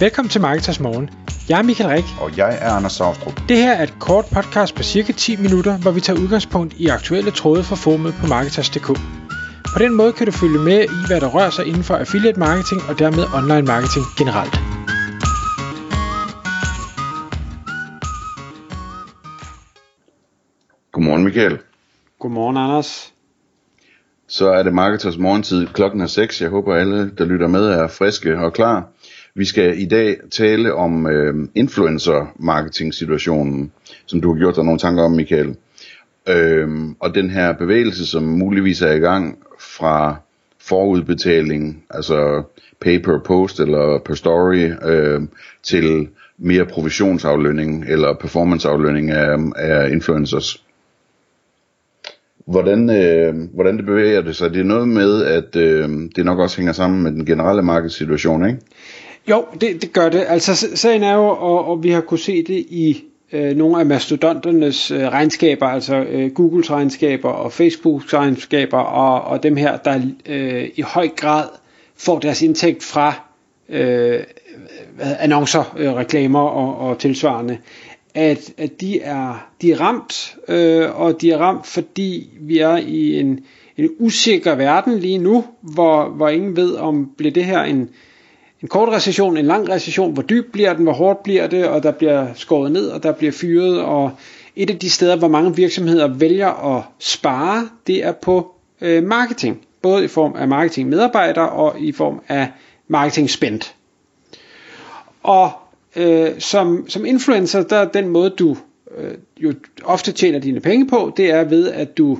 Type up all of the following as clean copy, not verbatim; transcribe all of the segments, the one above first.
Velkommen til Marketers Morgen. Jeg er Mikkel Rieck. Og jeg er Anders Saarstrup. Det her er et kort podcast på cirka 10 minutter, hvor vi tager udgangspunkt i aktuelle tråde fra forummet på Marketers.dk. På den måde kan du følge med i, hvad der rører sig inden for affiliate marketing og dermed online marketing generelt. Godmorgen Mikkel. Godmorgen Anders. Så er det Marketers morgentid. Klokken er 6. Jeg håber alle, der lytter med, er friske og klar. Vi skal i dag tale om influencer-marketing-situationen, som du har gjort dig nogle tanker om, Michael. Og den her bevægelse, som muligvis er i gang fra forudbetaling, altså pay per post eller per story, til mere provisionsaflønning eller performanceaflønning af influencers. Hvordan det bevæger det sig? Det er noget med, at det nok også hænger sammen med den generelle markedssituation, ikke? Jo, det gør det. Altså sagen er jo, og vi har kunne se det i nogle af mastodonternes regnskaber, altså Googles regnskaber og Facebooks regnskaber, og dem her, der i høj grad får deres indtægt fra annoncer, reklamer og tilsvarende. At de er ramt, og de er ramt, fordi vi er i en usikker verden lige nu, hvor ingen ved, om bliver det her en kort recession, en lang recession, hvor dyb bliver den, hvor hårdt bliver det, og der bliver skåret ned, og der bliver fyret. Og et af de steder, hvor mange virksomheder vælger at spare, det er på marketing. Både i form af marketingmedarbejdere og i form af marketingspend. Og som influencer, der er den måde, du jo ofte tjener dine penge på, det er ved, at du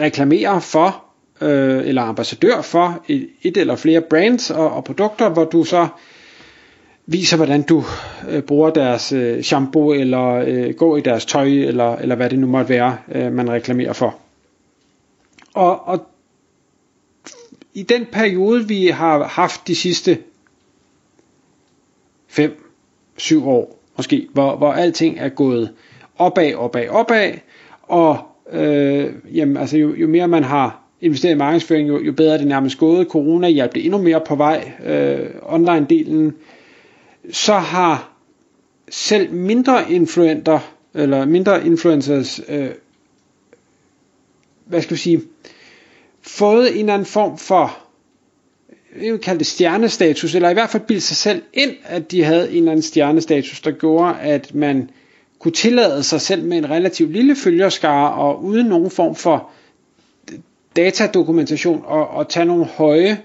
reklamerer for, eller ambassadør for et eller flere brands og produkter, hvor du så viser, hvordan du bruger deres shampoo, eller går i deres tøj, eller hvad det nu måtte være, man reklamerer for. Og i den periode, vi har haft de sidste 5-7 år måske, hvor alting er gået opad, og jamen, altså, jo mere man har investeret i markedsføring, jo bedre er det nærmest gået. Corona hjalp det endnu mere på vej, online-delen. Så har selv mindre influencers, fået en eller anden form for, jeg vil kalde det stjernestatus, eller i hvert fald bilde sig selv ind, at de havde en eller anden stjernestatus, der gjorde, at man kunne tillade sig selv med en relativt lille følgerskare og uden nogen form for datadokumentation og tage nogle høje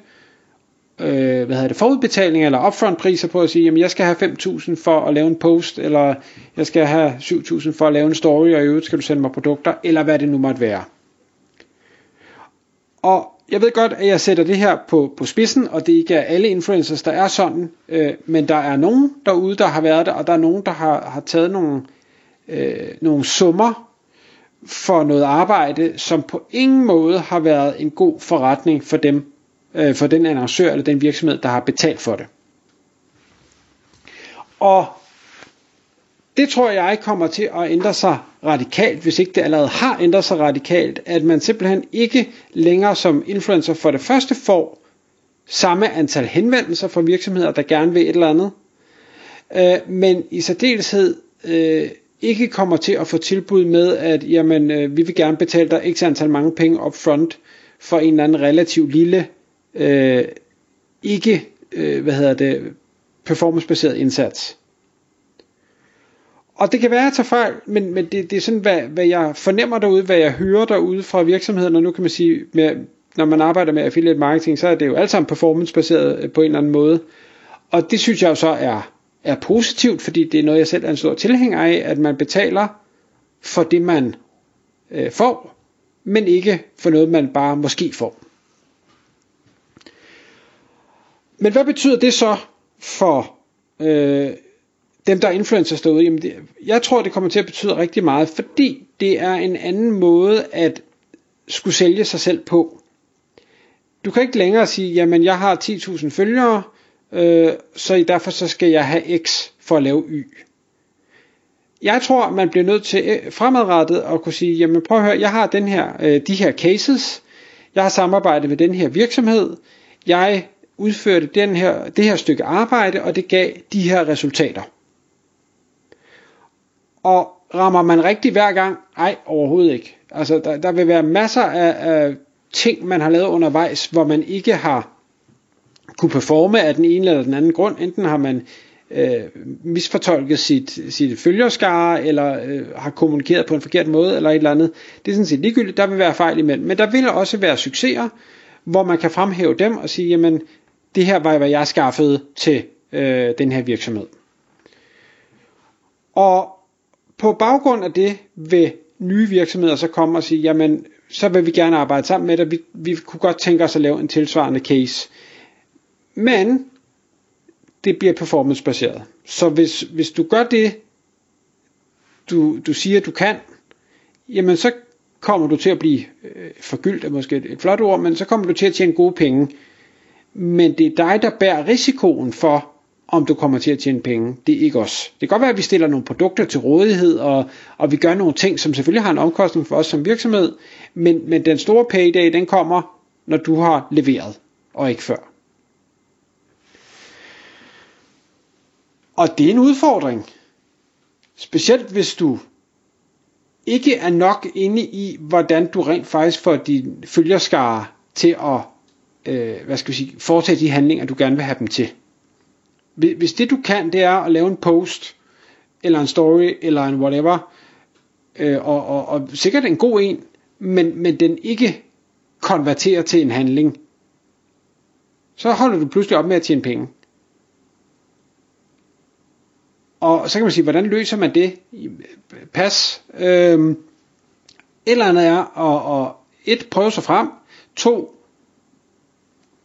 forudbetalinger eller upfrontpriser på at sige, jamen jeg skal have 5.000 for at lave en post, eller jeg skal have 7.000 for at lave en story, og i øvrigt skal du sende mig produkter, eller hvad det nu måtte være. Og jeg ved godt, at jeg sætter det her på spidsen, og det ikke er alle influencers, der er sådan, men der er nogen derude, der har været der, og der er nogen, der har taget nogle summer for noget arbejde, som på ingen måde har været en god forretning for dem, for den annoncør eller den virksomhed, der har betalt for det. Og det tror jeg kommer til at ændre sig radikalt, hvis ikke det allerede har ændret sig radikalt, at man simpelthen ikke længere som influencer for det første får samme antal henvendelser fra virksomheder, der gerne vil et eller andet, men i særdeleshed ikke kommer til at få tilbud med, at jamen, vi vil gerne betale dig x antal mange penge upfront for en eller anden relativt lille, performancebaseret indsats. Og det kan være, at jeg tager fejl, men det er sådan, hvad jeg fornemmer derude, hvad jeg hører derude fra virksomhederne, og nu kan man sige, når man arbejder med affiliate marketing, så er det jo alt sammen performancebaseret på en eller anden måde, og det synes jeg jo så er positivt, fordi det er noget, jeg selv er en stor tilhænger af, at man betaler for det, man får, men ikke for noget, man bare måske får. Men hvad betyder det så for dem, der er influencers derude? Jamen jeg tror, det kommer til at betyde rigtig meget, fordi det er en anden måde at skulle sælge sig selv på. Du kan ikke længere sige, jamen jeg har 10.000 følgere, så derfor så skal jeg have X for at lave Y. Jeg tror, man bliver nødt til fremadrettet at kunne sige, jamen prøv at høre, jeg har de her cases, jeg har samarbejdet med den her virksomhed, jeg udførte det her stykke arbejde, og det gav de her resultater. Og rammer man rigtigt hver gang? Nej, overhovedet ikke. Altså der vil være masser af ting, man har lavet undervejs, hvor man ikke har kunne performe af den ene eller den anden grund. Enten har man misfortolket sit følgerskare, eller har kommunikeret på en forkert måde, eller et eller andet. Det er sådan set ligegyldigt, der vil være fejl imellem. Men der vil også være succeser, hvor man kan fremhæve dem og sige, jamen det her var, hvad jeg skaffede til den her virksomhed. Og på baggrund af det vil nye virksomheder så komme og sige, jamen så vil vi gerne arbejde sammen med dig, vi kunne godt tænke os at lave en tilsvarende case. Men det bliver performancebaseret. Så hvis du gør det, du siger, du kan, jamen så kommer du til at blive forgyldt, er måske et flot ord, men så kommer du til at tjene gode penge. Men det er dig, der bærer risikoen for, om du kommer til at tjene penge. Det er ikke os. Det kan godt være, at vi stiller nogle produkter til rådighed, og vi gør nogle ting, som selvfølgelig har en omkostning for os som virksomhed, men den store payday, den kommer, når du har leveret, og ikke før. Og det er en udfordring, specielt hvis du ikke er nok inde i, hvordan du rent faktisk får din følgerskare til at foretage de handlinger, du gerne vil have dem til. Hvis det du kan, det er at lave en post, eller en story, eller en whatever, og sikkert en god en, men den ikke konverterer til en handling, så holder du pludselig op med at tjene penge. Og så kan man sige, hvordan løser man det? Pas. Et eller andet er at 1. prøve sig frem. 2.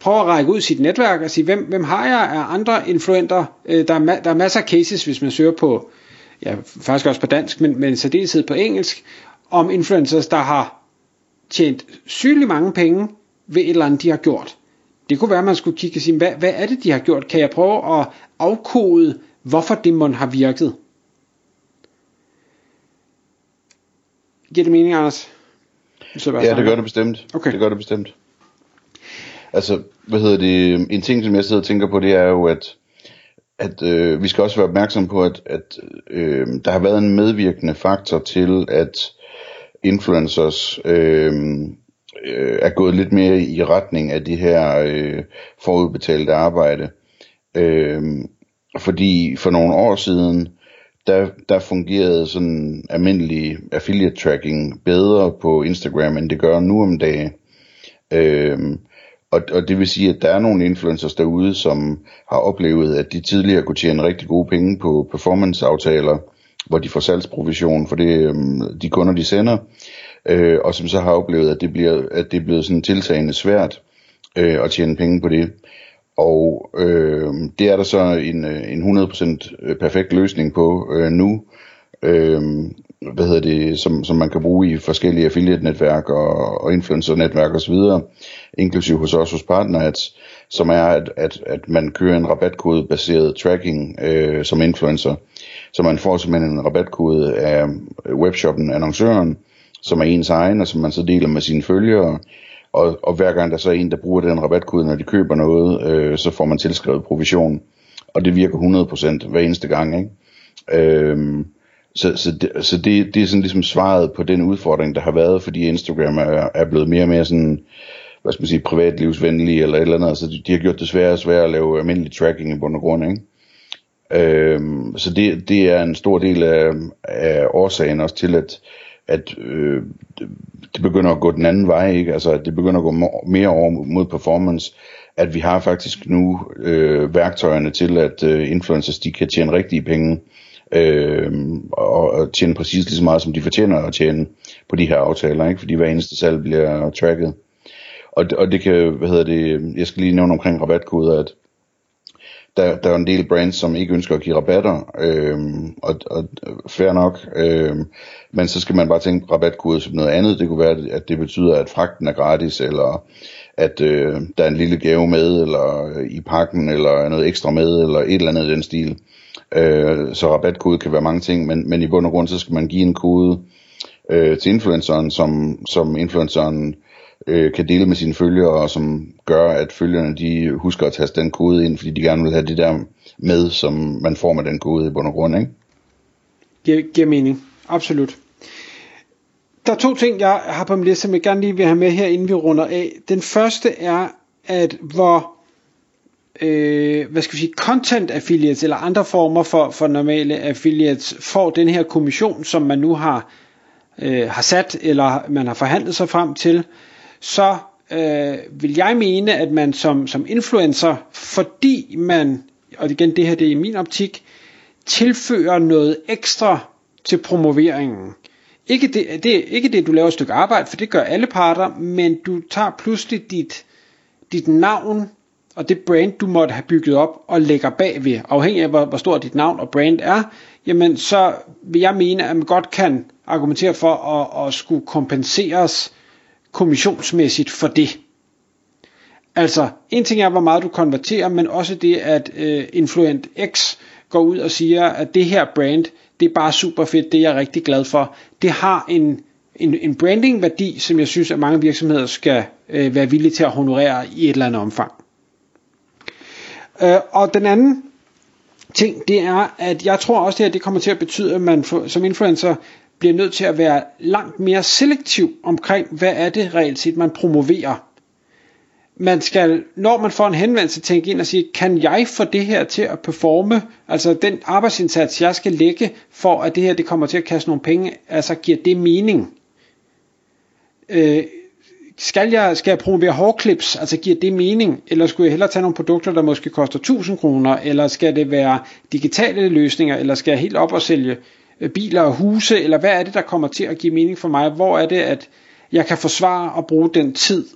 prøve at række ud i sit netværk og sige, hvem har jeg af andre influenter? Der er masser af cases, hvis man søger på, ja, faktisk også på dansk, men særdeleshed på engelsk, om influencers, der har tjent sygeligt mange penge ved et eller andet, de har gjort. Det kunne være, at man skulle kigge og sige, hvad er det, de har gjort? Kan jeg prøve at afkode, hvorfor det mon har virket? Giver det mening, Anders? Ja, det gør det bestemt. Okay. Det gør det bestemt. Altså, en ting, som jeg sidder og tænker på, det er jo, at vi skal også være opmærksom på, at der har været en medvirkende faktor til, at influencers er gået lidt mere i retning af det her forudbetalte arbejde. Fordi for nogle år siden, der fungerede sådan almindelig affiliate tracking bedre på Instagram, end det gør nu om dagen. Og det vil sige, at der er nogle influencers derude, som har oplevet, at de tidligere kunne tjene rigtig gode penge på performance-aftaler, hvor de får salgsprovision for det, de kunder, de sender, og som så har oplevet, at det er blevet sådan tiltagende svært at tjene penge på det. Og det er der så en 100% perfekt løsning på nu, som man kan bruge i forskellige affiliate-netværk og influencer-netværk osv., inklusive hos os hos Partner Ads, som er, at man kører en rabatkode-baseret tracking som influencer, så man får simpelthen en rabatkode af webshoppen, annoncøren, som er ens egen, og som man så deler med sine følgere. Og hver gang der så er en, der bruger den rabatkode, når de køber noget, så får man tilskrevet provision. Og det virker 100% hver eneste gang, ikke? Så det er sådan ligesom svaret på den udfordring, der har været, fordi Instagram er blevet mere og mere sådan, hvad skal man sige, privatlivsvenlig eller et eller andet. Så de har gjort det sværere og sværere at lave almindelig tracking i bund og grund, ikke? Så det er en stor del af årsagen også til, at det begynder at gå den anden vej, ikke? Altså at det begynder at gå mere over mod performance, at vi har faktisk nu værktøjerne til, at influencers, de kan tjene rigtige penge, og tjene præcis lige så meget, som de fortjener at tjene på de her aftaler, ikke? Fordi hver eneste salg bliver tracket. Og det kan, jeg skal lige nævne omkring rabatkoder, at der er en del brands, som ikke ønsker at give rabatter, og fair nok, men så skal man bare tænke rabatkode som noget andet. Det kunne være, at det betyder, at fragten er gratis, eller at der er en lille gave med, eller i pakken, eller noget ekstra med, eller et eller andet i den stil. Så rabatkode kan være mange ting, men i bund og grund, så skal man give en kode til influenceren, som influenceren kan dele med sine følgere, og som gør, at følgerne de husker at taste den kode ind, fordi de gerne vil have det der med, som man får med den kode i bund og grund, ikke? Giver mening, absolut. Der er to ting, jeg har på min liste, som jeg gerne lige vil have med her, inden vi runder af. Den første er, at hvor content affiliates eller andre former for normale affiliates får den her kommission, som man nu har sat, eller man har forhandlet sig frem til, så vil jeg mene, at man som influencer, fordi man, og igen det her det er i min optik, tilfører noget ekstra til promoveringen. Ikke det, du laver et stykke arbejde, for det gør alle parter, men du tager pludselig dit navn og det brand, du måtte have bygget op og lægger bagved, afhængig af hvor stort dit navn og brand er, jamen så vil jeg mene, at man godt kan argumentere for at skulle kompenseres kommissionsmæssigt for det. Altså, en ting er, hvor meget du konverterer, men også det, at Influent X går ud og siger, at det her brand, det er bare super fedt, det er jeg rigtig glad for. Det har en brandingværdi, som jeg synes, at mange virksomheder skal være villige til at honorere i et eller andet omfang. Og den anden ting, det er, at jeg tror også, at det kommer til at betyde, at man som influencer bliver nødt til at være langt mere selektiv omkring, hvad er det reelt set, man promoverer. Man skal, når man får en henvendelse, tænke ind og sige, kan jeg få det her til at performe? Altså den arbejdsindsats, jeg skal lægge for, at det her det kommer til at kaste nogle penge, altså giver det mening? Skal jeg promovere hårklips, altså giver det mening? Eller skulle jeg hellere tage nogle produkter, der måske koster 1000 kroner? Eller skal det være digitale løsninger? Eller skal jeg helt op og sælge biler og huse? Eller hvad er det, der kommer til at give mening for mig? Hvor er det, at jeg kan forsvare at bruge den tid?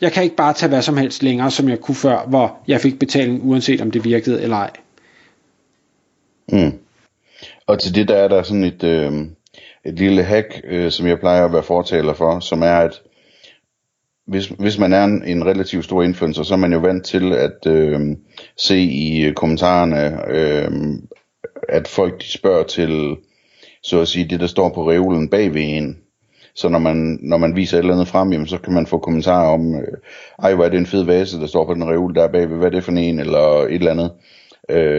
Jeg kan ikke bare tage hvad som helst længere, som jeg kunne før, hvor jeg fik betaling, uanset om det virkede eller ej. Mm. Og til det, der er der sådan et lille hack, som jeg plejer at være fortaler for, som er, at hvis man er en relativt stor influencer, så er man jo vant til at se i kommentarerne, at folk de spørger til, så at sige, det der står på revlen bagved en. Så når man viser et eller andet frem, jamen, så kan man få kommentarer om, ej, hvor er det en fed vase, der står på den reol der bagved, hvad er det for en, eller et eller andet.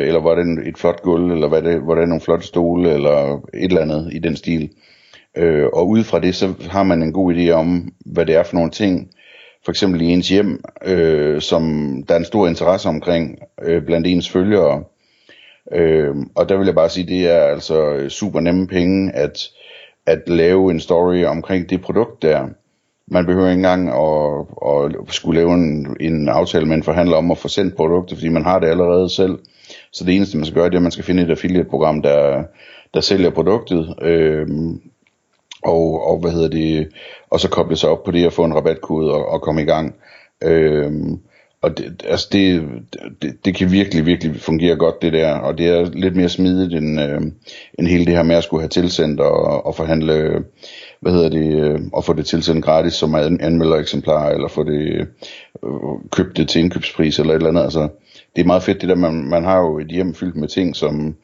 Eller var det et flot gulv, eller var det nogle flotte stole, eller et eller andet i den stil. Og ud fra det, så har man en god idé om, hvad det er for nogle ting, for eksempel i ens hjem, som der er en stor interesse omkring blandt ens følgere. Og der vil jeg bare sige, det er altså super nemme penge, at lave en story omkring det produkt der. Man behøver ikke engang at skulle lave en aftale med en forhandler om at få sendt produkter, fordi man har det allerede selv. Så det eneste, man skal gøre, det er, at man skal finde et affiliate-program, der sælger produktet, og så koble sig op på det og få en rabatkode og komme i gang. Og det kan virkelig, virkelig fungere godt det der, og det er lidt mere smidigt end hele det her med at skulle have tilsendt og forhandle, og få det tilsendt gratis, som man anmelder eksemplarer, eller få det købt det til indkøbspris, eller et eller andet. Altså, det er meget fedt det der, man har jo et hjem fyldt med ting, som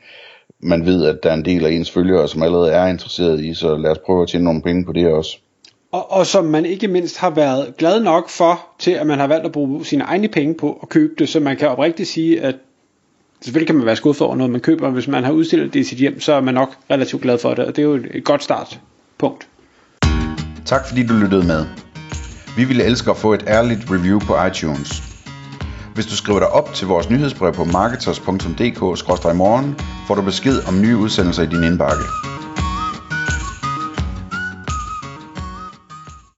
man ved, at der er en del af ens følgere, som allerede er interesseret i, så lad os prøve at tjene nogle penge på det også. Og som man ikke mindst har været glad nok for, til at man har valgt at bruge sine egne penge på at købe det, så man kan oprigtigt sige, at selvfølgelig kan man være skuffet over noget, man køber, men hvis man har udstillet det i sit hjem, så er man nok relativt glad for det, og det er jo et godt startpunkt. Tak fordi du lyttede med. Vi ville elske at få et ærligt review på iTunes. Hvis du skriver dig op til vores nyhedsbrev på Marketers.dk/morgen, får du besked om nye udsendelser i din indbakke.